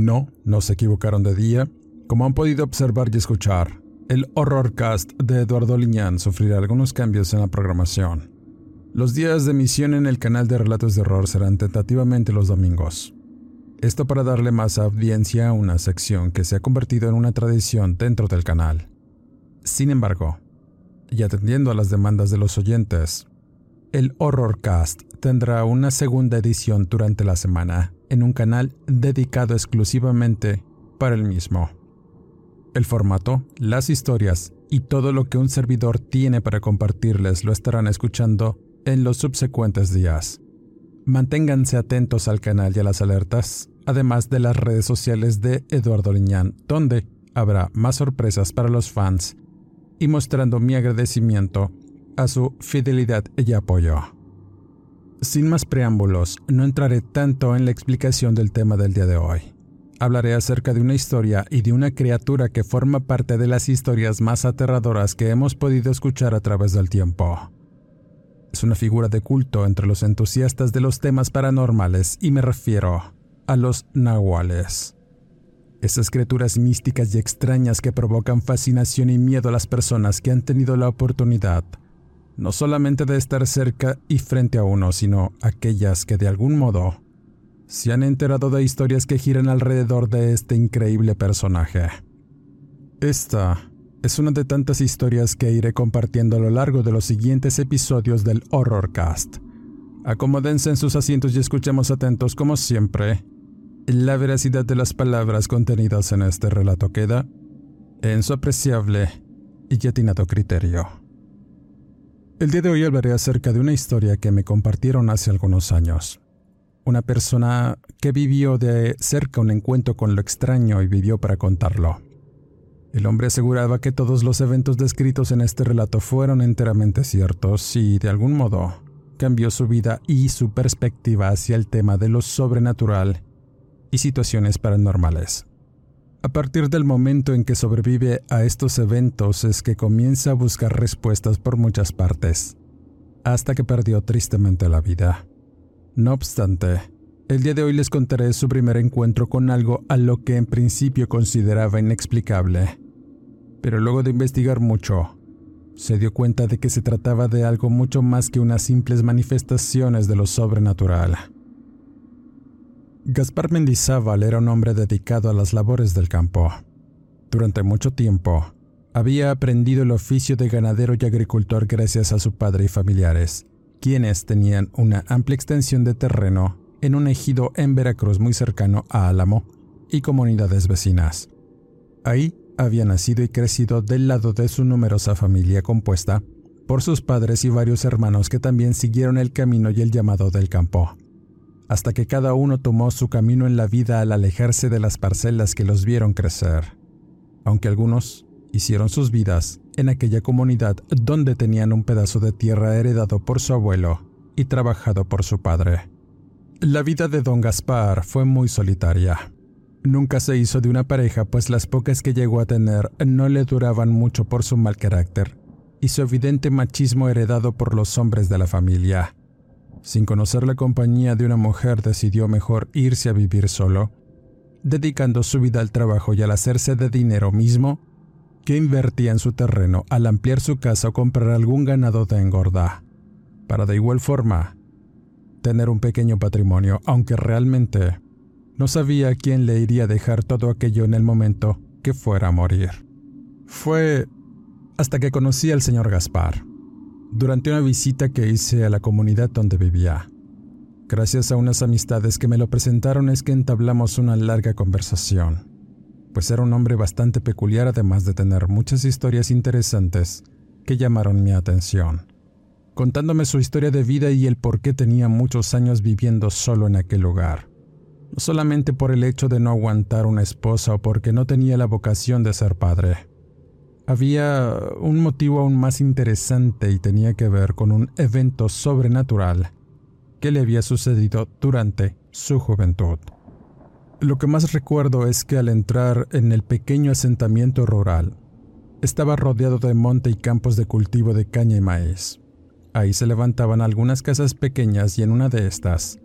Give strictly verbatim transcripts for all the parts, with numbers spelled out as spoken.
No, no se equivocaron de día. Como han podido observar y escuchar, el Horror Cast de Eduardo Liñán sufrirá algunos cambios en la programación. Los días de emisión en el canal de Relatos de Horror serán tentativamente los domingos. Esto para darle más audiencia a una sección que se ha convertido en una tradición dentro del canal. Sin embargo, y atendiendo a las demandas de los oyentes, el Horror Cast tendrá una segunda edición durante la semana, en un canal dedicado exclusivamente para el mismo. El formato, las historias y todo lo que un servidor tiene para compartirles lo estarán escuchando en los subsecuentes días. Manténganse atentos al canal y a las alertas, además de las redes sociales de Eduardo Liñán, donde habrá más sorpresas para los fans y mostrando mi agradecimiento a su fidelidad y apoyo. Sin más preámbulos, no entraré tanto en la explicación del tema del día de hoy. Hablaré acerca de una historia y de una criatura que forma parte de las historias más aterradoras que hemos podido escuchar a través del tiempo. Es una figura de culto entre los entusiastas de los temas paranormales y me refiero a los nahuales. Esas criaturas místicas y extrañas que provocan fascinación y miedo a las personas que han tenido la oportunidad no solamente de estar cerca y frente a uno, sino aquellas que de algún modo se han enterado de historias que giran alrededor de este increíble personaje. Esta es una de tantas historias que iré compartiendo a lo largo de los siguientes episodios del Horror Cast. Acomódense en sus asientos y escuchemos atentos, como siempre, la veracidad de las palabras contenidas en este relato queda en su apreciable y atinado criterio. El día de hoy hablaré acerca de una historia que me compartieron hace algunos años. Una persona que vivió de cerca un encuentro con lo extraño y vivió para contarlo. El hombre aseguraba que todos los eventos descritos en este relato fueron enteramente ciertos y, de algún modo, cambió su vida y su perspectiva hacia el tema de lo sobrenatural y situaciones paranormales. A partir del momento en que sobrevive a estos eventos es que comienza a buscar respuestas por muchas partes, hasta que perdió tristemente la vida. No obstante, el día de hoy les contaré su primer encuentro con algo a lo que en principio consideraba inexplicable, pero luego de investigar mucho, se dio cuenta de que se trataba de algo mucho más que unas simples manifestaciones de lo sobrenatural. Gaspar Mendizábal era un hombre dedicado a las labores del campo. Durante mucho tiempo, había aprendido el oficio de ganadero y agricultor gracias a su padre y familiares, quienes tenían una amplia extensión de terreno en un ejido en Veracruz muy cercano a Álamo y comunidades vecinas. Ahí había nacido y crecido del lado de su numerosa familia compuesta por sus padres y varios hermanos que también siguieron el camino y el llamado del campo, hasta que cada uno tomó su camino en la vida al alejarse de las parcelas que los vieron crecer, aunque algunos hicieron sus vidas en aquella comunidad donde tenían un pedazo de tierra heredado por su abuelo y trabajado por su padre. La vida de don Gaspar fue muy solitaria. Nunca se hizo de una pareja, pues las pocas que llegó a tener no le duraban mucho por su mal carácter y su evidente machismo heredado por los hombres de la familia. Sin conocer la compañía de una mujer, decidió mejor irse a vivir solo, dedicando su vida al trabajo y al hacerse de dinero mismo que invertía en su terreno al ampliar su casa o comprar algún ganado de engorda, para de igual forma tener un pequeño patrimonio, aunque realmente No sabía quién le iría a dejar todo aquello en el momento que fuera a morir. Fue hasta que conocí al señor Gaspar, durante una visita que hice a la comunidad donde vivía. Gracias a unas amistades que me lo presentaron es que entablamos una larga conversación, pues era un hombre bastante peculiar, además de tener muchas historias interesantes que llamaron mi atención, contándome su historia de vida y el por qué tenía muchos años viviendo solo en aquel lugar, no solamente por el hecho de no aguantar una esposa o porque no tenía la vocación de ser padre. Había un motivo aún más interesante y tenía que ver con un evento sobrenatural que le había sucedido durante su juventud. Lo que más recuerdo es que al entrar en el pequeño asentamiento rural, estaba rodeado de monte y campos de cultivo de caña y maíz. Ahí se levantaban algunas casas pequeñas y en una de estas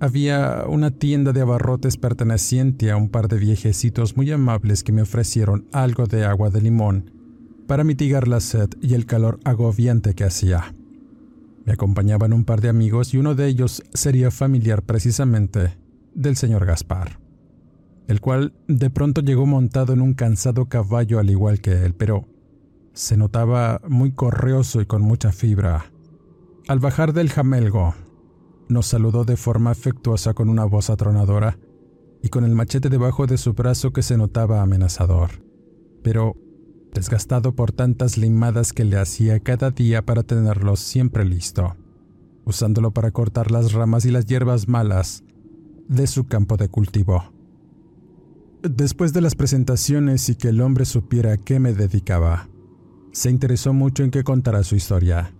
había una tienda de abarrotes perteneciente a un par de viejecitos muy amables que me ofrecieron algo de agua de limón para mitigar la sed y el calor agobiante que hacía. Me acompañaban un par de amigos y uno de ellos sería familiar precisamente del señor Gaspar, el cual de pronto llegó montado en un cansado caballo al igual que él, pero se notaba muy correoso y con mucha fibra. Al bajar del jamelgo, nos saludó de forma afectuosa con una voz atronadora y con el machete debajo de su brazo que se notaba amenazador, pero desgastado por tantas limadas que le hacía cada día para tenerlo siempre listo, usándolo para cortar las ramas y las hierbas malas de su campo de cultivo. Después de las presentaciones y que el hombre supiera a qué me dedicaba, se interesó mucho en que contara su historia.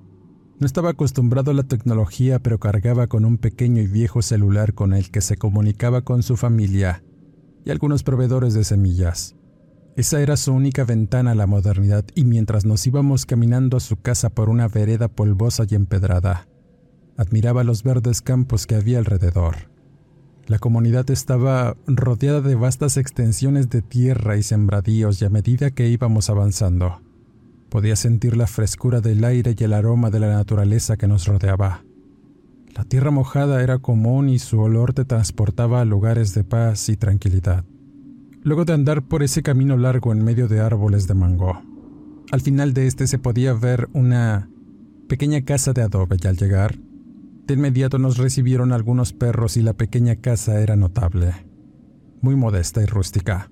No estaba acostumbrado a la tecnología, pero cargaba con un pequeño y viejo celular con el que se comunicaba con su familia y algunos proveedores de semillas. Esa era su única ventana a la modernidad, y mientras nos íbamos caminando a su casa por una vereda polvosa y empedrada, admiraba los verdes campos que había alrededor. La comunidad estaba rodeada de vastas extensiones de tierra y sembradíos, y a medida que íbamos avanzando, podía sentir la frescura del aire y el aroma de la naturaleza que nos rodeaba. La tierra mojada era común y su olor te transportaba a lugares de paz y tranquilidad. Luego de andar por ese camino largo en medio de árboles de mango, al final de este se podía ver una pequeña casa de adobe y al llegar, de inmediato nos recibieron algunos perros y la pequeña casa era notable, muy modesta y rústica,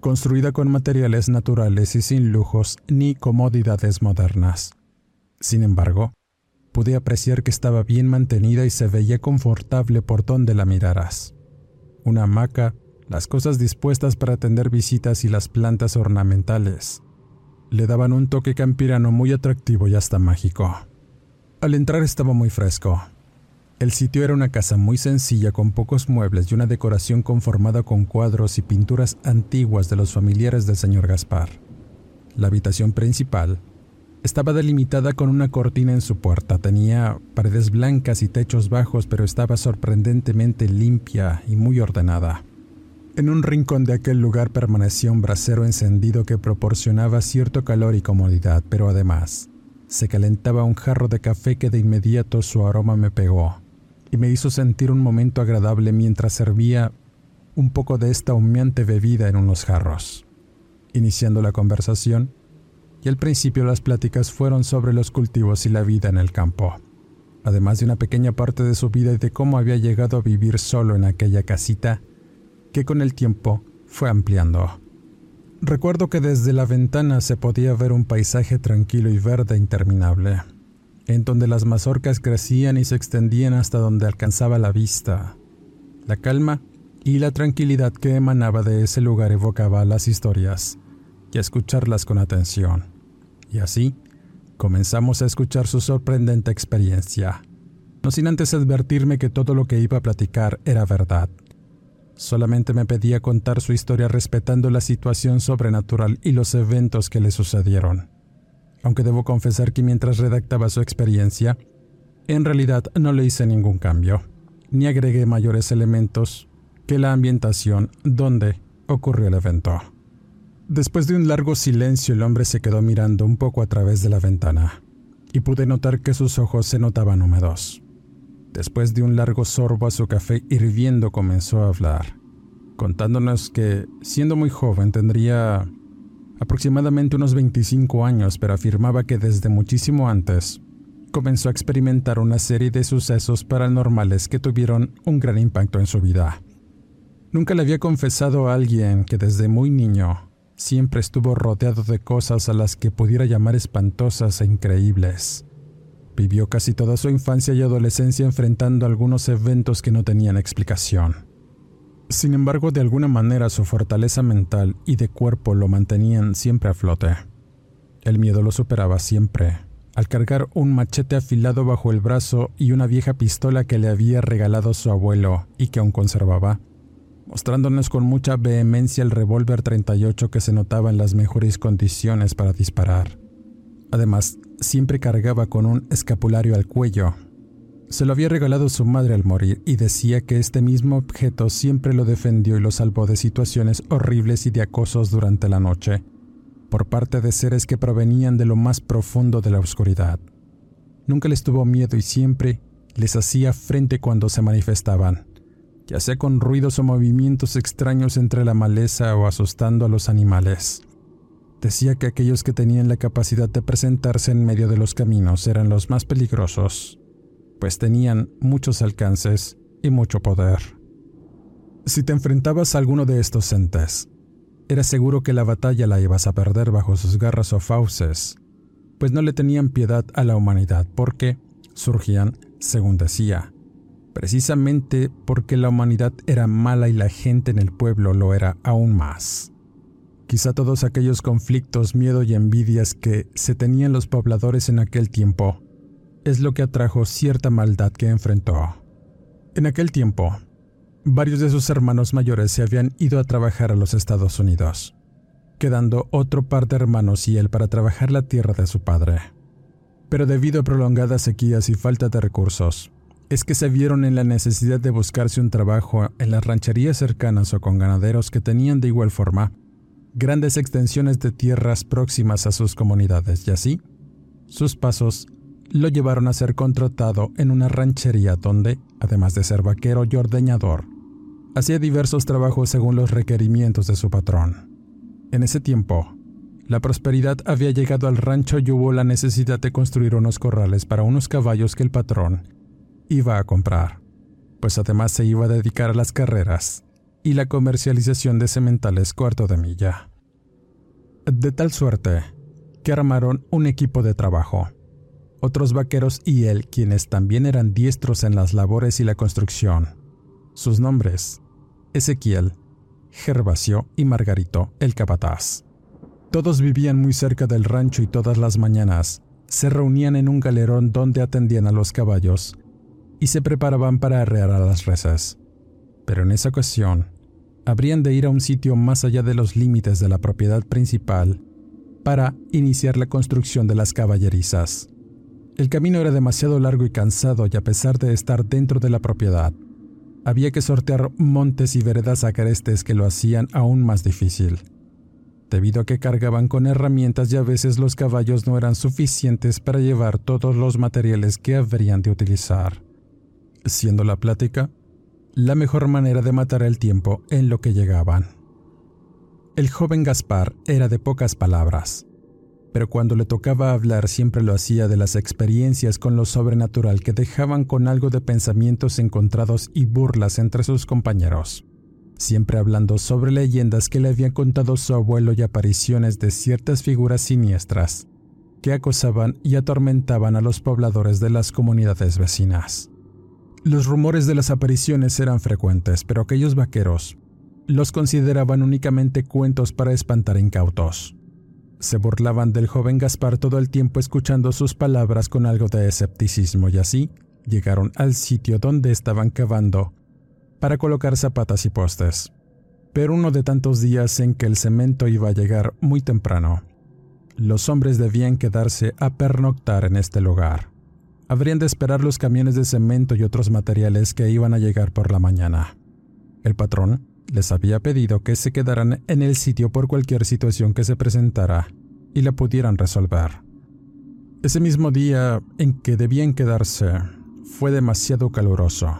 construida con materiales naturales y sin lujos ni comodidades modernas. Sin embargo, pude apreciar que estaba bien mantenida y se veía confortable por donde la miraras. Una hamaca, las cosas dispuestas para atender visitas y las plantas ornamentales le daban un toque campirano muy atractivo y hasta mágico. Al entrar estaba muy fresco. El sitio era una casa muy sencilla con pocos muebles y una decoración conformada con cuadros y pinturas antiguas de los familiares del señor Gaspar. La habitación principal estaba delimitada con una cortina en su puerta. Tenía paredes blancas y techos bajos, pero estaba sorprendentemente limpia y muy ordenada. En un rincón de aquel lugar permanecía un brasero encendido que proporcionaba cierto calor y comodidad, pero además se calentaba un jarro de café que de inmediato su aroma me pegó y me hizo sentir un momento agradable mientras servía un poco de esta humeante bebida en unos jarros. Iniciando la conversación, y al principio las pláticas fueron sobre los cultivos y la vida en el campo, además de una pequeña parte de su vida y de cómo había llegado a vivir solo en aquella casita, que con el tiempo fue ampliando. Recuerdo que desde la ventana se podía ver un paisaje tranquilo y verde interminable, en donde las mazorcas crecían y se extendían hasta donde alcanzaba la vista. La calma y la tranquilidad que emanaba de ese lugar evocaba las historias y escucharlas con atención. Y así comenzamos a escuchar su sorprendente experiencia, no sin antes advertirme que todo lo que iba a platicar era verdad. Solamente me pedía contar su historia respetando la situación sobrenatural y los eventos que le sucedieron. Aunque debo confesar que mientras redactaba su experiencia, en realidad no le hice ningún cambio, ni agregué mayores elementos que la ambientación donde ocurrió el evento. Después de un largo silencio, el hombre se quedó mirando un poco a través de la ventana, y pude notar que sus ojos se notaban húmedos. Después de un largo sorbo a su café hirviendo comenzó a hablar, contándonos que, siendo muy joven, tendría aproximadamente unos veinticinco años, pero afirmaba que desde muchísimo antes comenzó a experimentar una serie de sucesos paranormales que tuvieron un gran impacto en su vida. Nunca le había confesado a alguien que desde muy niño siempre estuvo rodeado de cosas a las que pudiera llamar espantosas e increíbles. Vivió casi toda su infancia y adolescencia enfrentando algunos eventos que no tenían explicación. Sin embargo, de alguna manera su fortaleza mental y de cuerpo lo mantenían siempre a flote. El miedo lo superaba siempre, al cargar un machete afilado bajo el brazo y una vieja pistola que le había regalado su abuelo y que aún conservaba, mostrándonos con mucha vehemencia el revólver treinta y ocho que se notaba en las mejores condiciones para disparar. Además, siempre cargaba con un escapulario al cuello. Se lo había regalado su madre al morir y decía que este mismo objeto siempre lo defendió y lo salvó de situaciones horribles y de acosos durante la noche, por parte de seres que provenían de lo más profundo de la oscuridad. Nunca les tuvo miedo y siempre les hacía frente cuando se manifestaban, ya sea con ruidos o movimientos extraños entre la maleza o asustando a los animales. Decía que aquellos que tenían la capacidad de presentarse en medio de los caminos eran los más peligrosos, pues tenían muchos alcances y mucho poder. Si te enfrentabas a alguno de estos entes, era seguro que la batalla la ibas a perder bajo sus garras o fauces, pues no le tenían piedad a la humanidad porque surgían, según decía, precisamente porque la humanidad era mala y la gente en el pueblo lo era aún más. Quizá todos aquellos conflictos, miedo y envidias que se tenían los pobladores en aquel tiempo es lo que atrajo cierta maldad que enfrentó. En aquel tiempo, varios de sus hermanos mayores se habían ido a trabajar a los Estados Unidos, quedando otro par de hermanos y él para trabajar la tierra de su padre. Pero debido a prolongadas sequías y falta de recursos, es que se vieron en la necesidad de buscarse un trabajo en las rancherías cercanas o con ganaderos que tenían de igual forma grandes extensiones de tierras próximas a sus comunidades, y así sus pasos lo llevaron a ser contratado en una ranchería donde, además de ser vaquero y ordeñador, hacía diversos trabajos según los requerimientos de su patrón. En ese tiempo, la prosperidad había llegado al rancho y hubo la necesidad de construir unos corrales para unos caballos que el patrón iba a comprar, pues además se iba a dedicar a las carreras y la comercialización de sementales cuarto de milla. De tal suerte que armaron un equipo de trabajo, otros vaqueros y él, quienes también eran diestros en las labores y la construcción. Sus nombres: Ezequiel, Gervasio y Margarito, el capataz. Todos vivían muy cerca del rancho y todas las mañanas se reunían en un galerón donde atendían a los caballos y se preparaban para arrear a las reses. Pero en esa ocasión, habrían de ir a un sitio más allá de los límites de la propiedad principal para iniciar la construcción de las caballerizas. El camino era demasiado largo y cansado y a pesar de estar dentro de la propiedad, había que sortear montes y veredas agrestes que lo hacían aún más difícil, debido a que cargaban con herramientas y a veces los caballos no eran suficientes para llevar todos los materiales que habrían de utilizar, siendo la plática la mejor manera de matar el tiempo en lo que llegaban. El joven Gaspar era de pocas palabras, pero cuando le tocaba hablar siempre lo hacía de las experiencias con lo sobrenatural que dejaban con algo de pensamientos encontrados y burlas entre sus compañeros, siempre hablando sobre leyendas que le habían contado su abuelo y apariciones de ciertas figuras siniestras que acosaban y atormentaban a los pobladores de las comunidades vecinas. Los rumores de las apariciones eran frecuentes, pero aquellos vaqueros los consideraban únicamente cuentos para espantar incautos. Se burlaban del joven Gaspar todo el tiempo escuchando sus palabras con algo de escepticismo y así llegaron al sitio donde estaban cavando para colocar zapatas y postes. Pero uno de tantos días en que el cemento iba a llegar muy temprano, los hombres debían quedarse a pernoctar en este lugar. Habrían de esperar los camiones de cemento y otros materiales que iban a llegar por la mañana. El patrón les había pedido que se quedaran en el sitio por cualquier situación que se presentara y la pudieran resolver. Ese mismo día en que debían quedarse, Fue demasiado caluroso.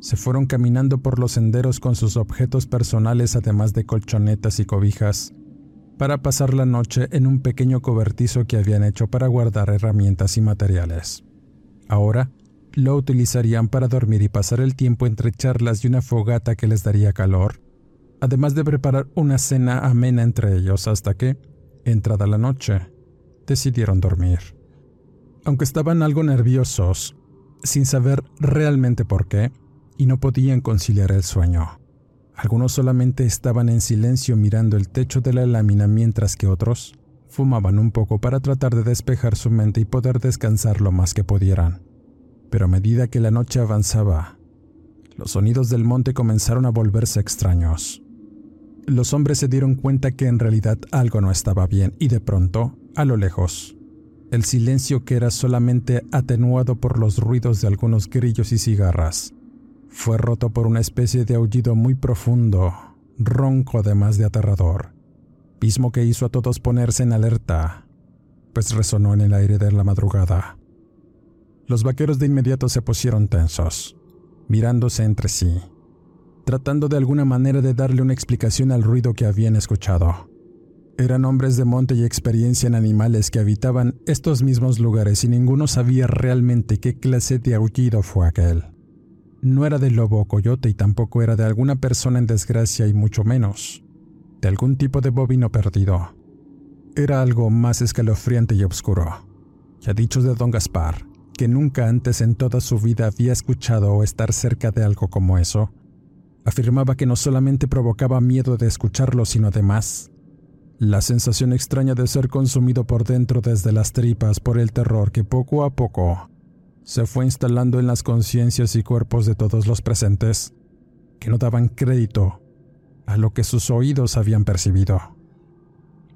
Se fueron caminando por los senderos con sus objetos personales, además de colchonetas y cobijas, para pasar la noche en un pequeño cobertizo que habían hecho para guardar herramientas y materiales. Ahora lo utilizarían para dormir y pasar el tiempo entre charlas y una fogata que les daría calor, además de preparar una cena amena entre ellos hasta que, entrada la noche, decidieron dormir. Aunque estaban algo nerviosos, sin saber realmente por qué, y no podían conciliar el sueño. Algunos solamente estaban en silencio mirando el techo de la lámina, mientras que otros fumaban un poco para tratar de despejar su mente y poder descansar lo más que pudieran. Pero a medida que la noche avanzaba, los sonidos del monte comenzaron a volverse extraños. Los hombres se dieron cuenta que en realidad algo no estaba bien, y de pronto, a lo lejos, el silencio, que era solamente atenuado por los ruidos de algunos grillos y cigarras, fue roto por una especie de aullido muy profundo, ronco además de aterrador, mismo que hizo a todos ponerse en alerta, pues resonó en el aire de la madrugada. Los vaqueros de inmediato se pusieron tensos, mirándose entre sí, tratando de alguna manera de darle una explicación al ruido que habían escuchado. Eran hombres de monte y experiencia en animales que habitaban estos mismos lugares, y ninguno sabía realmente qué clase de aullido fue aquel. No era de lobo o coyote, y tampoco era de alguna persona en desgracia, y mucho menos de algún tipo de bovino perdido. Era algo más escalofriante y oscuro, y a dichos de don Gaspar, que nunca antes en toda su vida había escuchado o estar cerca de algo como eso, afirmaba que no solamente provocaba miedo de escucharlo, sino además la sensación extraña de ser consumido por dentro desde las tripas por el terror que poco a poco se fue instalando en las conciencias y cuerpos de todos los presentes, que no daban crédito a lo que sus oídos habían percibido.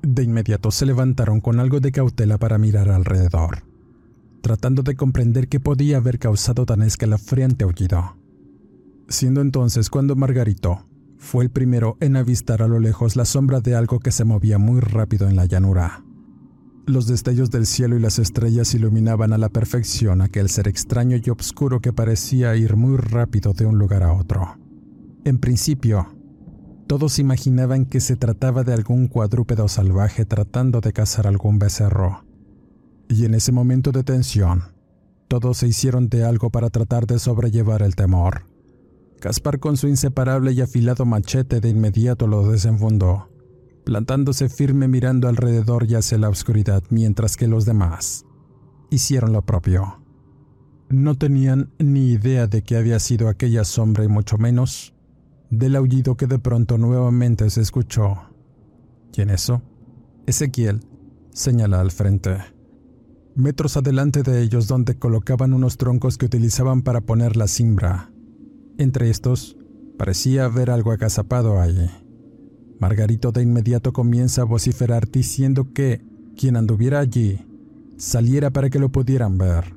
De inmediato se levantaron con algo de cautela para mirar alrededor, tratando de comprender qué podía haber causado tan escalofriante aullido. Siendo entonces cuando Margarito fue el primero en avistar a lo lejos la sombra de algo que se movía muy rápido en la llanura. Los destellos del cielo y las estrellas iluminaban a la perfección aquel ser extraño y oscuro que parecía ir muy rápido de un lugar a otro. En principio, todos imaginaban que se trataba de algún cuadrúpedo salvaje tratando de cazar algún becerro. Y en ese momento de tensión, todos se hicieron de algo para tratar de sobrellevar el temor. Gaspar, con su inseparable y afilado machete, de inmediato lo desenfundó, plantándose firme mirando alrededor y hacia la oscuridad, mientras que los demás hicieron lo propio. No tenían ni idea de qué había sido aquella sombra, y mucho menos del aullido que de pronto nuevamente se escuchó. Y en eso, Ezequiel señala al frente, metros adelante de ellos, donde colocaban unos troncos que utilizaban para poner la cimbra. Entre estos, parecía haber algo agazapado allí. Margarito de inmediato comienza a vociferar, diciendo que quien anduviera allí saliera para que lo pudieran ver.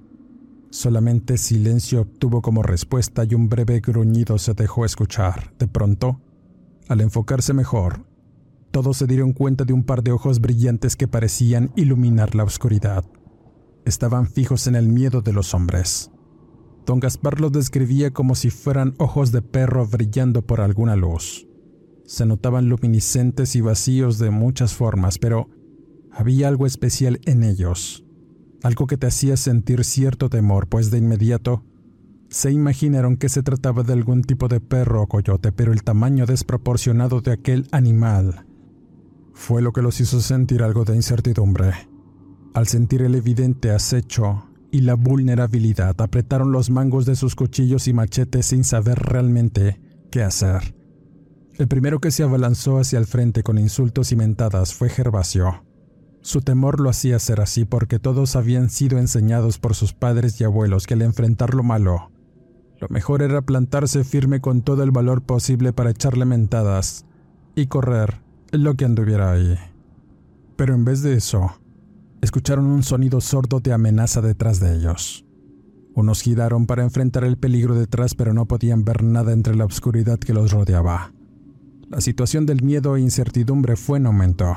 Solamente silencio obtuvo como respuesta, y un breve gruñido se dejó escuchar. De pronto, al enfocarse mejor, todos se dieron cuenta de un par de ojos brillantes que parecían iluminar la oscuridad. Estaban fijos en el miedo de los hombres. Don Gaspar los describía como si fueran ojos de perro brillando por alguna luz. Se notaban luminiscentes y vacíos de muchas formas, pero había algo especial en ellos, algo que te hacía sentir cierto temor, pues de inmediato se imaginaron que se trataba de algún tipo de perro o coyote, pero el tamaño desproporcionado de aquel animal fue lo que los hizo sentir algo de incertidumbre. Al sentir el evidente acecho y la vulnerabilidad, apretaron los mangos de sus cuchillos y machetes sin saber realmente qué hacer. El primero que se abalanzó hacia el frente con insultos y mentadas fue Gervasio. Su temor lo hacía ser así porque todos habían sido enseñados por sus padres y abuelos que al enfrentar lo malo, lo mejor era plantarse firme con todo el valor posible para echarle mentadas y correr lo que anduviera ahí. Pero en vez de eso, escucharon un sonido sordo de amenaza detrás de ellos. Unos giraron para enfrentar el peligro detrás, pero no podían ver nada entre la oscuridad que los rodeaba. La situación del miedo e incertidumbre fue en aumento,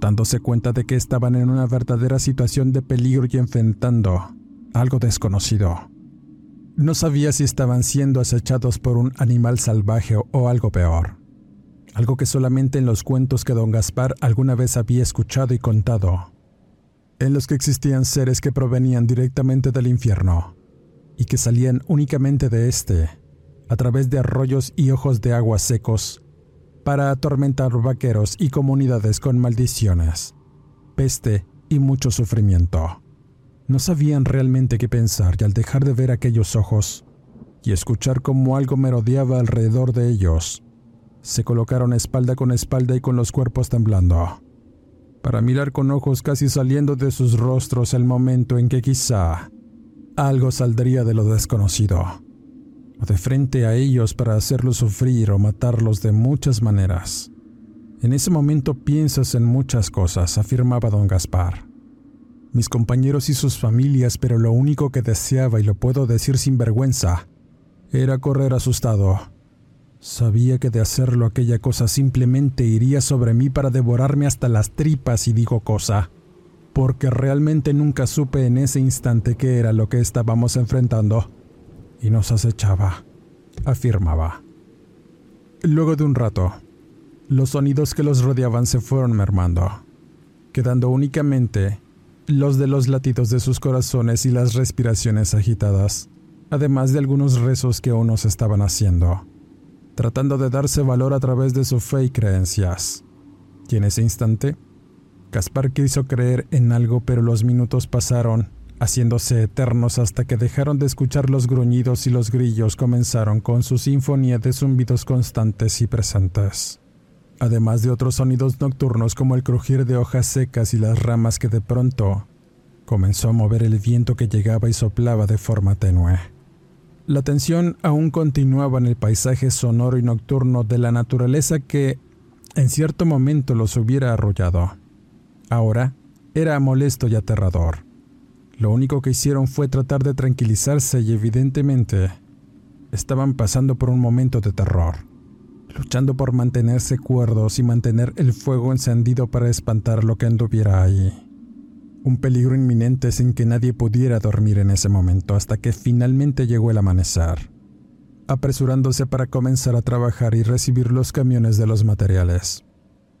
dándose cuenta de que estaban en una verdadera situación de peligro y enfrentando algo desconocido. No sabía si estaban siendo acechados por un animal salvaje o algo peor. Algo que solamente en los cuentos que don Gaspar alguna vez había escuchado y contado, en los que existían seres que provenían directamente del infierno y que salían únicamente de este, a través de arroyos y ojos de agua secos, para atormentar vaqueros y comunidades con maldiciones, peste y mucho sufrimiento. No sabían realmente qué pensar, y al dejar de ver aquellos ojos y escuchar cómo algo merodeaba alrededor de ellos, se colocaron espalda con espalda y con los cuerpos temblando, para mirar con ojos casi saliendo de sus rostros el momento en que quizá algo saldría de lo desconocido, o de frente a ellos para hacerlos sufrir o matarlos de muchas maneras. En ese momento piensas en muchas cosas, afirmaba don Gaspar. Mis compañeros y sus familias, pero lo único que deseaba, y lo puedo decir sin vergüenza, era correr asustado. Sabía que de hacerlo aquella cosa simplemente iría sobre mí para devorarme hasta las tripas, y digo cosa, porque realmente nunca supe en ese instante qué era lo que estábamos enfrentando, y nos acechaba, afirmaba. Luego de un rato, los sonidos que los rodeaban se fueron mermando, quedando únicamente los de los latidos de sus corazones y las respiraciones agitadas, además de algunos rezos que unos estaban haciendo, tratando de darse valor a través de su fe y creencias. Y en ese instante, Gaspar quiso creer en algo, pero los minutos pasaron, haciéndose eternos, hasta que dejaron de escuchar los gruñidos y los grillos comenzaron con su sinfonía de zumbidos constantes y presentes, además de otros sonidos nocturnos como el crujir de hojas secas y las ramas que de pronto comenzó a mover el viento que llegaba y soplaba de forma tenue. La tensión aún continuaba en el paisaje sonoro y nocturno de la naturaleza que, en cierto momento, los hubiera arrullado. Ahora era molesto y aterrador. Lo único que hicieron fue tratar de tranquilizarse y, evidentemente, estaban pasando por un momento de terror, luchando por mantenerse cuerdos y mantener el fuego encendido para espantar lo que anduviera ahí. Un peligro inminente sin que nadie pudiera dormir en ese momento, hasta que finalmente llegó el amanecer, apresurándose para comenzar a trabajar y recibir los camiones de los materiales.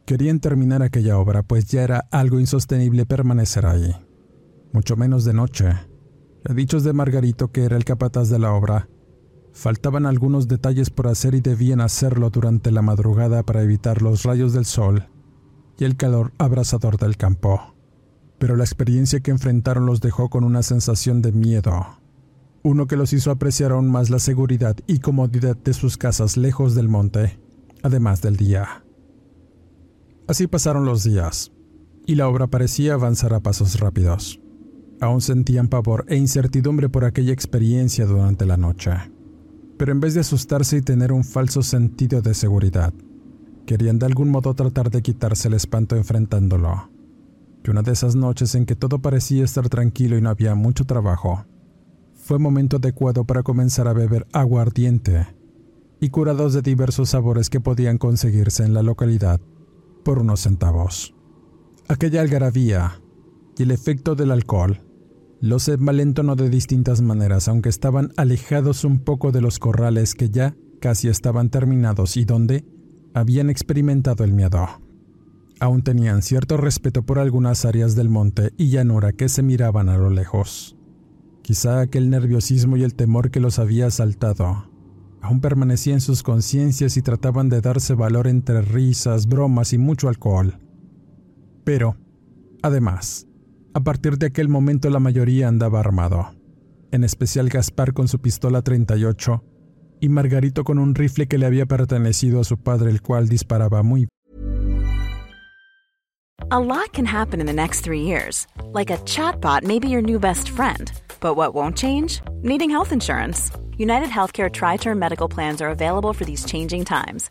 Querían terminar aquella obra, pues ya era algo insostenible permanecer ahí, mucho menos de noche. A dichos de Margarito, que era el capataz de la obra, faltaban algunos detalles por hacer y debían hacerlo durante la madrugada para evitar los rayos del sol y el calor abrasador del campo. Pero la experiencia que enfrentaron los dejó con una sensación de miedo, uno que los hizo apreciar aún más la seguridad y comodidad de sus casas lejos del monte, además del día. Así pasaron los días, y la obra parecía avanzar a pasos rápidos. Aún sentían pavor e incertidumbre por aquella experiencia durante la noche, pero en vez de asustarse y tener un falso sentido de seguridad, querían de algún modo tratar de quitarse el espanto enfrentándolo. Y una de esas noches en que todo parecía estar tranquilo y no había mucho trabajo, fue momento adecuado para comenzar a beber agua ardiente y curados de diversos sabores que podían conseguirse en la localidad por unos centavos. Aquella algarabía y el efecto del alcohol los envalentonó de distintas maneras, aunque estaban alejados un poco de los corrales que ya casi estaban terminados y donde habían experimentado el miedo. Aún tenían cierto respeto por algunas áreas del monte y llanura que se miraban a lo lejos. Quizá aquel nerviosismo y el temor que los había asaltado aún permanecía en sus conciencias y trataban de darse valor entre risas, bromas y mucho alcohol. Pero, además, a partir de aquel momento la mayoría andaba armado, en especial Gaspar con su pistola treinta y ocho y Margarito con un rifle que le había pertenecido a su padre, el cual disparaba muy bien. A lot can happen in the next three years, like a chatbot may be your new best friend. But what won't change? Needing health insurance. UnitedHealthcare Tri-Term Medical Plans are available for these changing times.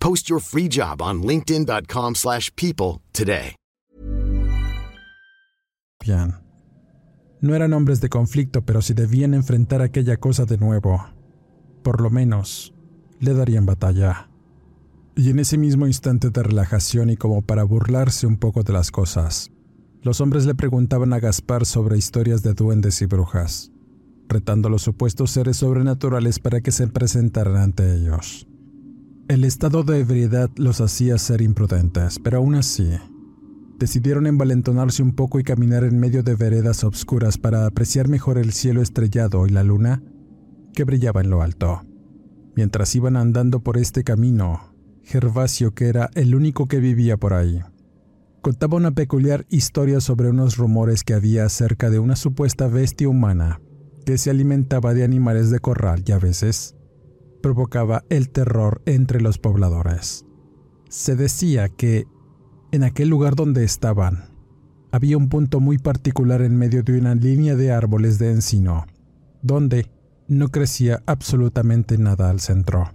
Post your free job on linkedin dot com slash people today. No eran hombres de conflicto, pero si debían enfrentar aquella cosa de nuevo, por lo menos le darían batalla. Y en ese mismo instante de relajación y como para burlarse un poco de las cosas, los hombres le preguntaban a Gaspar sobre historias de duendes y brujas, retando a los supuestos seres sobrenaturales para que se presentaran ante ellos. El estado de ebriedad los hacía ser imprudentes, pero aún así decidieron envalentonarse un poco y caminar en medio de veredas obscuras para apreciar mejor el cielo estrellado y la luna que brillaba en lo alto. Mientras iban andando por este camino, Gervasio, que era el único que vivía por ahí, contaba una peculiar historia sobre unos rumores que había acerca de una supuesta bestia humana que se alimentaba de animales de corral y a veces provocaba el terror entre los pobladores. Se decía que en aquel lugar donde estaban, había un punto muy particular en medio de una línea de árboles de encino, donde no crecía absolutamente nada al centro,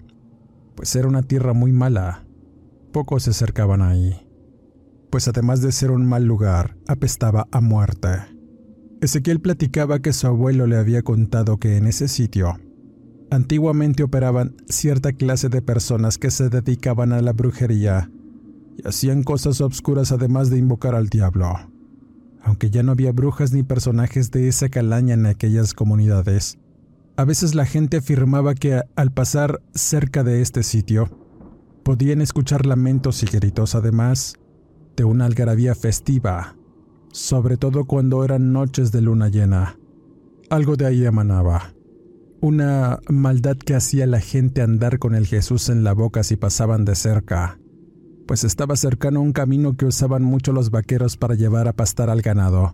pues era una tierra muy mala. Pocos se acercaban ahí, pues además de ser un mal lugar, apestaba a muerte. Ezequiel platicaba que su abuelo le había contado que en ese sitio, antiguamente operaban cierta clase de personas que se dedicaban a la brujería, y hacían cosas obscuras además de invocar al diablo. Aunque ya no había brujas ni personajes de esa calaña en aquellas comunidades, a veces la gente afirmaba que al pasar cerca de este sitio, podían escuchar lamentos y gritos, además de una algarabía festiva, sobre todo cuando eran noches de luna llena. Algo de ahí emanaba, una maldad que hacía a la gente andar con el Jesús en la boca si pasaban de cerca, pues estaba cercano a un camino que usaban mucho los vaqueros para llevar a pastar al ganado,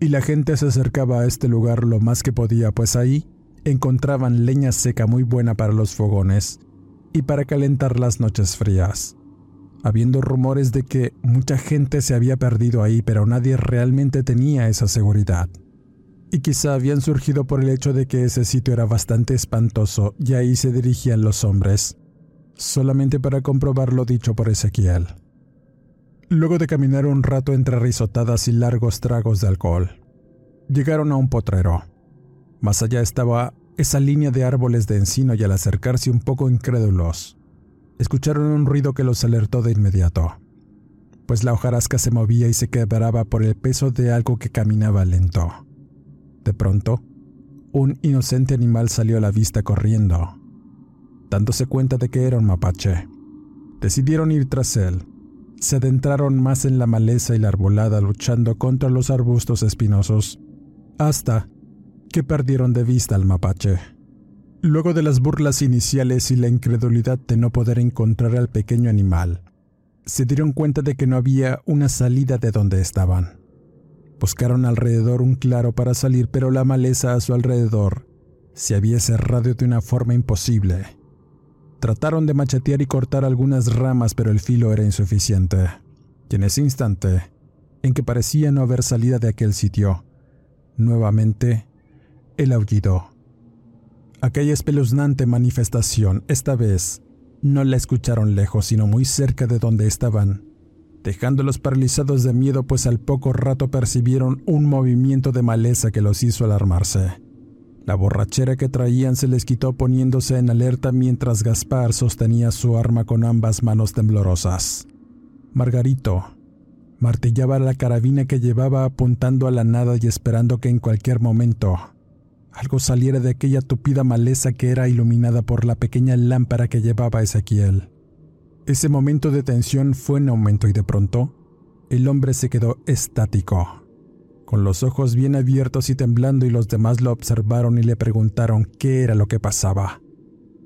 y la gente se acercaba a este lugar lo más que podía, pues ahí encontraban leña seca muy buena para los fogones y para calentar las noches frías, habiendo rumores de que mucha gente se había perdido ahí, pero nadie realmente tenía esa seguridad, y quizá habían surgido por el hecho de que ese sitio era bastante espantoso y ahí se dirigían los hombres, solamente para comprobar lo dicho por Ezequiel. Luego de caminar un rato entre risotadas y largos tragos de alcohol, llegaron a un potrero. Más allá estaba esa línea de árboles de encino y al acercarse un poco incrédulos, escucharon un ruido que los alertó de inmediato, pues la hojarasca se movía y se quebraba por el peso de algo que caminaba lento. De pronto, un inocente animal salió a la vista corriendo, dándose cuenta de que era un mapache. Decidieron ir tras él. Se adentraron más en la maleza y la arbolada, luchando contra los arbustos espinosos, hasta que perdieron de vista al mapache. Luego de las burlas iniciales y la incredulidad de no poder encontrar al pequeño animal, se dieron cuenta de que no había una salida de donde estaban. Buscaron alrededor un claro para salir, pero la maleza a su alrededor se había cerrado de una forma imposible. Trataron de machetear y cortar algunas ramas, pero el filo era insuficiente. Y en ese instante, en que parecía no haber salida de aquel sitio, nuevamente, el aullido. Aquella espeluznante manifestación, esta vez, no la escucharon lejos, sino muy cerca de donde estaban, dejándolos paralizados de miedo, pues al poco rato percibieron un movimiento de maleza que los hizo alarmarse. La borrachera que traían se les quitó poniéndose en alerta mientras Gaspar sostenía su arma con ambas manos temblorosas. Margarito martillaba la carabina que llevaba apuntando a la nada y esperando que en cualquier momento algo saliera de aquella tupida maleza que era iluminada por la pequeña lámpara que llevaba Ezequiel. Ese momento de tensión fue en aumento y de pronto el hombre se quedó estático, con los ojos bien abiertos y temblando, y los demás lo observaron y le preguntaron qué era lo que pasaba.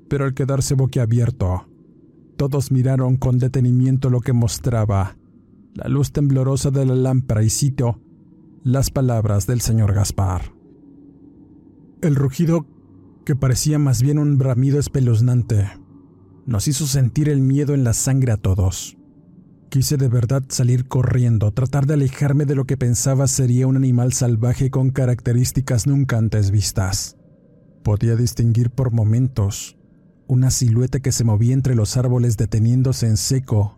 Pero al quedarse boquiabierto, todos miraron con detenimiento lo que mostraba la luz temblorosa de la lámpara y cito las palabras del señor Gaspar. El rugido, que parecía más bien un bramido espeluznante, nos hizo sentir el miedo en la sangre a todos. Quise de verdad salir corriendo, tratar de alejarme de lo que pensaba sería un animal salvaje con características nunca antes vistas. Podía distinguir por momentos una silueta que se movía entre los árboles deteniéndose en seco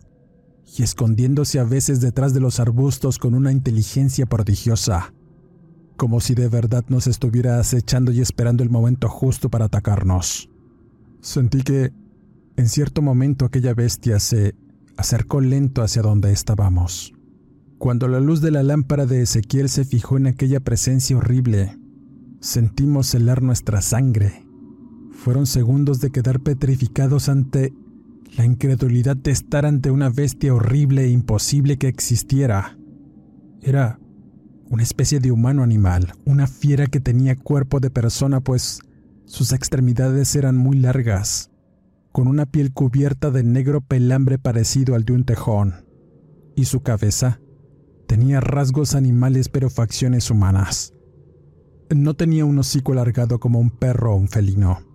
y escondiéndose a veces detrás de los arbustos con una inteligencia prodigiosa, como si de verdad nos estuviera acechando y esperando el momento justo para atacarnos. Sentí que, en cierto momento, aquella bestia se acercó lento hacia donde estábamos. Cuando la luz de la lámpara de Ezequiel se fijó en aquella presencia horrible, sentimos helar nuestra sangre. Fueron segundos de quedar petrificados ante la incredulidad de estar ante una bestia horrible e imposible que existiera. Era una especie de humano animal, una fiera que tenía cuerpo de persona, pues sus extremidades eran muy largas, con una piel cubierta de negro pelambre parecido al de un tejón, y su cabeza tenía rasgos animales pero facciones humanas. No tenía un hocico alargado como un perro o un felino.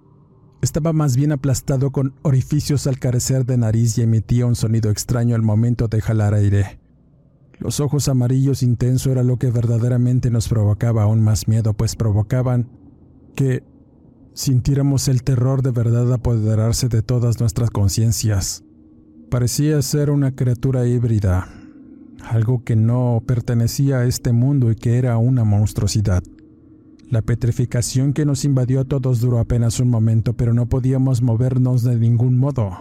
Estaba más bien aplastado con orificios al carecer de nariz y emitía un sonido extraño al momento de jalar aire. Los ojos amarillos intensos era lo que verdaderamente nos provocaba aún más miedo, pues provocaban que sintiéramos el terror de verdad apoderarse de todas nuestras conciencias. Parecía ser una criatura híbrida, algo que no pertenecía a este mundo y que era una monstruosidad. La petrificación que nos invadió a todos duró apenas un momento, pero no podíamos movernos de ningún modo.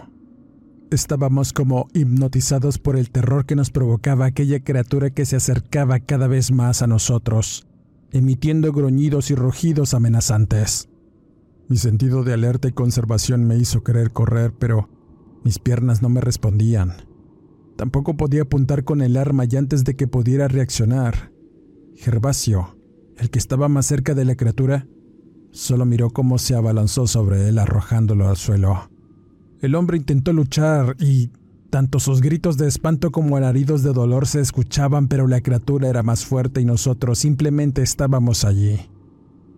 Estábamos como hipnotizados por el terror que nos provocaba aquella criatura que se acercaba cada vez más a nosotros, emitiendo gruñidos y rugidos amenazantes. Mi sentido de alerta y conservación me hizo querer correr, pero mis piernas no me respondían. Tampoco podía apuntar con el arma y antes de que pudiera reaccionar, Gervasio, el que estaba más cerca de la criatura, solo miró cómo se abalanzó sobre él arrojándolo al suelo. El hombre intentó luchar y tanto sus gritos de espanto como alaridos de dolor se escuchaban, pero la criatura era más fuerte y nosotros simplemente estábamos allí,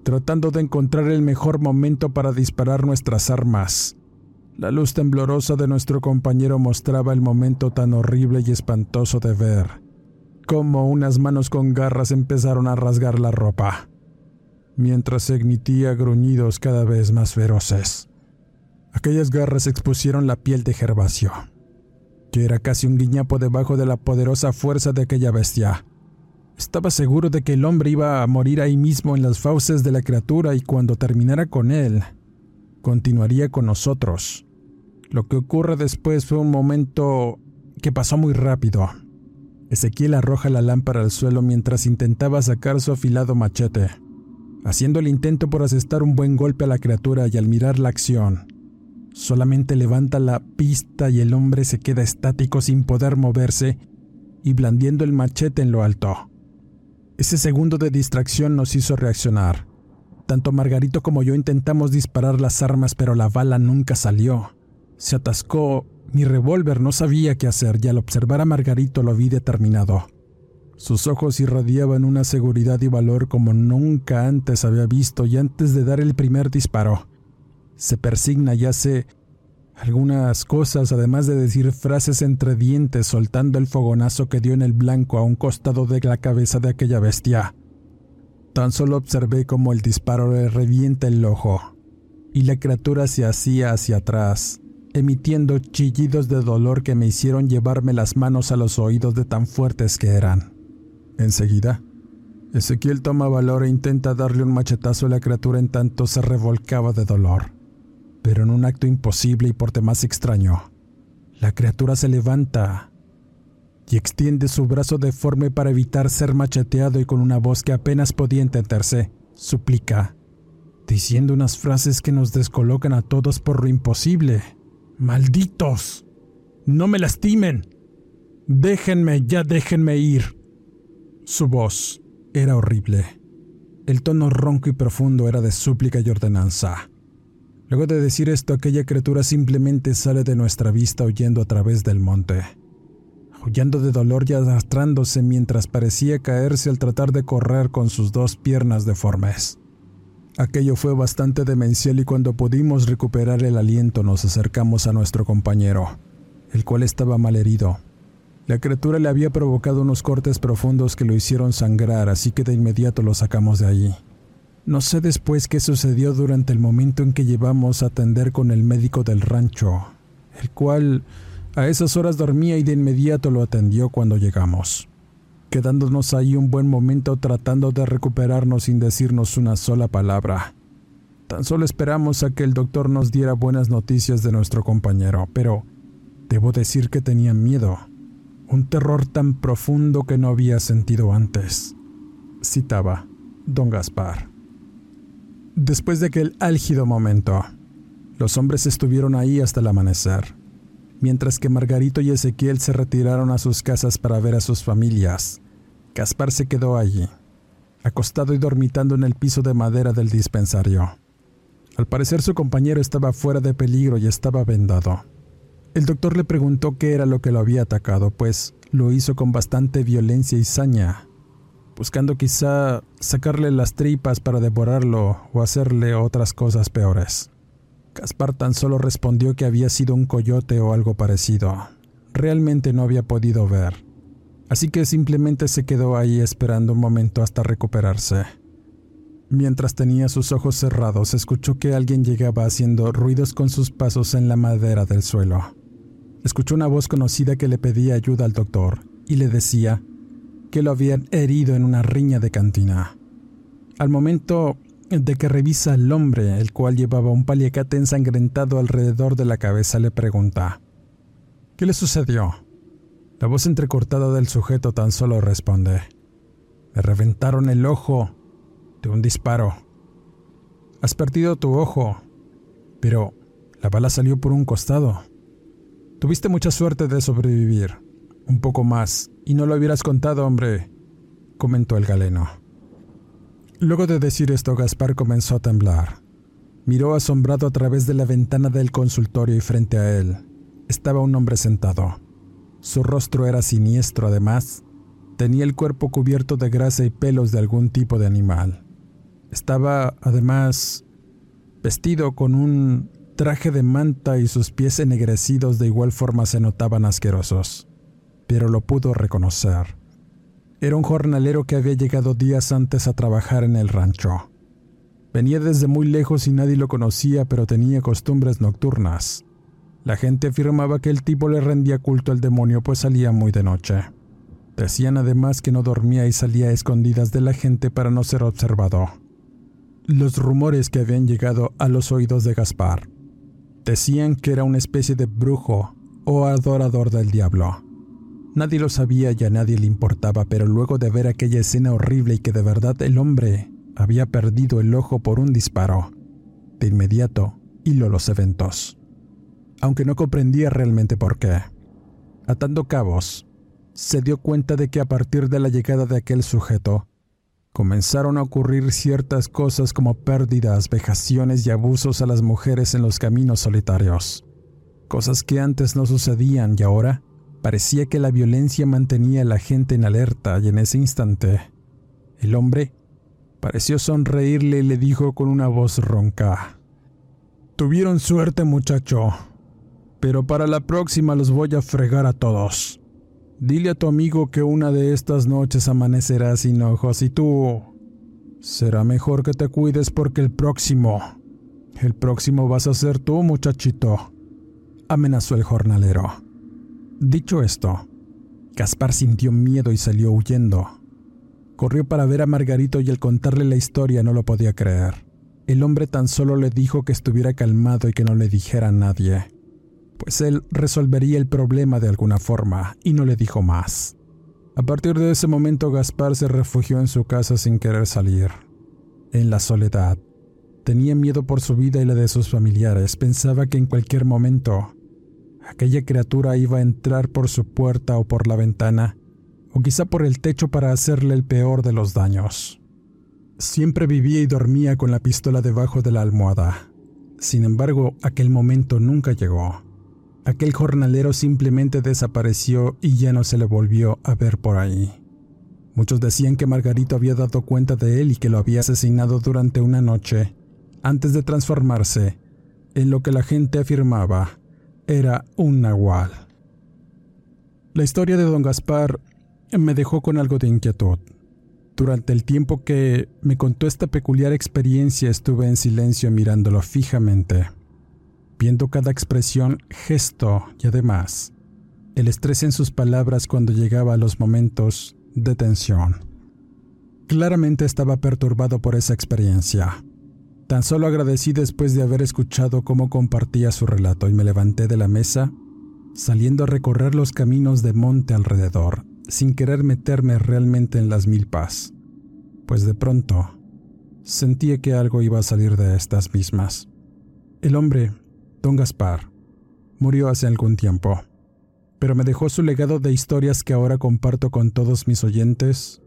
tratando de encontrar el mejor momento para disparar nuestras armas. La luz temblorosa de nuestro compañero mostraba el momento tan horrible y espantoso de ver cómo unas manos con garras empezaron a rasgar la ropa, mientras se emitía gruñidos cada vez más feroces. Aquellas garras expusieron la piel de Gervasio, que era casi un guiñapo debajo de la poderosa fuerza de aquella bestia. Estaba seguro de que el hombre iba a morir ahí mismo en las fauces de la criatura y cuando terminara con él, continuaría con nosotros. Lo que ocurre después fue un momento que pasó muy rápido. Ezequiel arroja la lámpara al suelo mientras intentaba sacar su afilado machete, haciendo el intento por asestar un buen golpe a la criatura y al mirar la acción, solamente levanta la pista y el hombre se queda estático sin poder moverse y blandiendo el machete en lo alto. Ese segundo de distracción nos hizo reaccionar. Tanto Margarito como yo intentamos disparar las armas, pero la bala nunca salió. Se atascó mi revólver, no sabía qué hacer y al observar a Margarito lo vi determinado. Sus ojos irradiaban una seguridad y valor como nunca antes había visto y antes de dar el primer disparo, se persigna y hace algunas cosas además de decir frases entre dientes soltando el fogonazo que dio en el blanco a un costado de la cabeza de aquella bestia. Tan solo observé como el disparo le revienta el ojo y la criatura se hacía hacia atrás, emitiendo chillidos de dolor que me hicieron llevarme las manos a los oídos de tan fuertes que eran. Enseguida, Ezequiel toma valor e intenta darle un machetazo a la criatura en tanto se revolcaba de dolor. Pero en un acto imposible y por demás extraño, la criatura se levanta y extiende su brazo deforme para evitar ser macheteado y con una voz que apenas podía entenderse, suplica, diciendo unas frases que nos descolocan a todos por lo imposible. ¡Malditos! ¡No me lastimen! ¡Déjenme, ya déjenme ir! Su voz era horrible. El tono ronco y profundo era de súplica y ordenanza. Luego de decir esto, aquella criatura simplemente sale de nuestra vista huyendo a través del monte. aullando de dolor y arrastrándose mientras parecía caerse al tratar de correr con sus dos piernas deformes. Aquello fue bastante demencial y cuando pudimos recuperar el aliento nos acercamos a nuestro compañero, el cual estaba malherido. La criatura le había provocado unos cortes profundos que lo hicieron sangrar, así que de inmediato lo sacamos de allí. No sé después qué sucedió durante el momento en que llevamos a atender con el médico del rancho, el cual a esas horas dormía y de inmediato lo atendió cuando llegamos, quedándonos ahí un buen momento tratando de recuperarnos sin decirnos una sola palabra. Tan solo esperamos a que el doctor nos diera buenas noticias de nuestro compañero, pero debo decir que tenía miedo. Un terror tan profundo que no había sentido antes. Citaba don Gaspar. Después de aquel álgido momento, los hombres estuvieron ahí hasta el amanecer, mientras que Margarito y Ezequiel se retiraron a sus casas para ver a sus familias. Gaspar se quedó allí, acostado y dormitando en el piso de madera del dispensario. Al parecer su compañero estaba fuera de peligro y estaba vendado. El doctor le preguntó qué era lo que lo había atacado, pues lo hizo con bastante violencia y saña, buscando quizá sacarle las tripas para devorarlo o hacerle otras cosas peores. Gaspar tan solo respondió que había sido un coyote o algo parecido. Realmente no había podido ver, así que simplemente se quedó ahí esperando un momento hasta recuperarse. Mientras tenía sus ojos cerrados, escuchó que alguien llegaba haciendo ruidos con sus pasos en la madera del suelo. Escuchó una voz conocida que le pedía ayuda al doctor y le decía que lo habían herido en una riña de cantina. Al momento de que revisa al hombre, el cual llevaba un paliacate ensangrentado alrededor de la cabeza, le pregunta: ¿qué le sucedió? La voz entrecortada del sujeto tan solo responde: me reventaron el ojo de un disparo. Has perdido tu ojo, pero la bala salió por un costado. Tuviste mucha suerte de sobrevivir, un poco más, y no lo hubieras contado, hombre, comentó el galeno. Luego de decir esto, Gaspar comenzó a temblar. Miró asombrado a través de la ventana del consultorio y frente a él estaba un hombre sentado. Su rostro era siniestro, además, tenía el cuerpo cubierto de grasa y pelos de algún tipo de animal. Estaba, además, vestido con un traje de manta y sus pies ennegrecidos de igual forma se notaban asquerosos, pero lo pudo reconocer. Era un jornalero que había llegado días antes a trabajar en el rancho. Venía desde muy lejos y nadie lo conocía, pero tenía costumbres nocturnas. La gente afirmaba que el tipo le rendía culto al demonio, pues salía muy de noche. Decían además que no dormía y salía a escondidas de la gente para no ser observado. Los rumores que habían llegado a los oídos de Gaspar decían que era una especie de brujo o adorador del diablo. Nadie lo sabía y a nadie le importaba, pero luego de ver aquella escena horrible y que de verdad el hombre había perdido el ojo por un disparo, de inmediato hiló los eventos, aunque no comprendía realmente por qué. Atando cabos, se dio cuenta de que a partir de la llegada de aquel sujeto, comenzaron a ocurrir ciertas cosas como pérdidas, vejaciones y abusos a las mujeres en los caminos solitarios. Cosas que antes no sucedían y ahora parecía que la violencia mantenía a la gente en alerta y en ese instante, el hombre pareció sonreírle y le dijo con una voz ronca: tuvieron suerte, muchacho, pero para la próxima los voy a fregar a todos. Dile a tu amigo que una de estas noches amanecerá sin ojos y tú será mejor que te cuides porque el próximo, el próximo vas a ser tú, muchachito, amenazó el jornalero. Dicho esto, Gaspar sintió miedo y salió huyendo. Corrió para ver a Margarito y al contarle la historia no lo podía creer. El hombre tan solo le dijo que estuviera calmado y que no le dijera a nadie, pues él resolvería el problema de alguna forma, y no le dijo más. A partir de ese momento, Gaspar se refugió en su casa sin querer salir, en la soledad. Tenía miedo por su vida y la de sus familiares. Pensaba que en cualquier momento aquella criatura iba a entrar por su puerta o por la ventana, o quizá por el techo para hacerle el peor de los daños. Siempre vivía y dormía con la pistola debajo de la almohada. Sin embargo, aquel momento nunca llegó. aquel jornalero simplemente desapareció y ya no se le volvió a ver por ahí. Muchos decían que Margarito había dado cuenta de él y que lo había asesinado durante una noche, antes de transformarse en lo que la gente afirmaba era un nahual. La historia de don Gaspar me dejó con algo de inquietud. Durante el tiempo que me contó esta peculiar experiencia estuve en silencio mirándolo fijamente, viendo cada expresión, gesto y además, el estrés en sus palabras cuando llegaba a los momentos de tensión. Claramente estaba perturbado por esa experiencia. Tan solo agradecí después de haber escuchado cómo compartía su relato y me levanté de la mesa, saliendo a recorrer los caminos de monte alrededor, sin querer meterme realmente en las milpas, pues de pronto sentía que algo iba a salir de estas mismas. El hombre, don Gaspar, murió hace algún tiempo, pero me dejó su legado de historias que ahora comparto con todos mis oyentes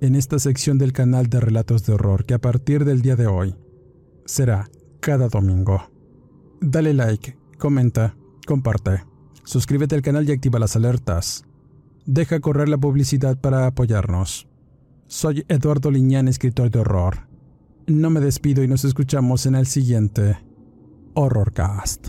en esta sección del canal de Relatos de Horror, que a partir del día de hoy será cada domingo. Dale like, comenta, comparte, suscríbete al canal y activa las alertas. Deja correr la publicidad para apoyarnos. Soy Eduardo Liñán, escritor de horror. No me despido y nos escuchamos en el siguiente Horror Cast.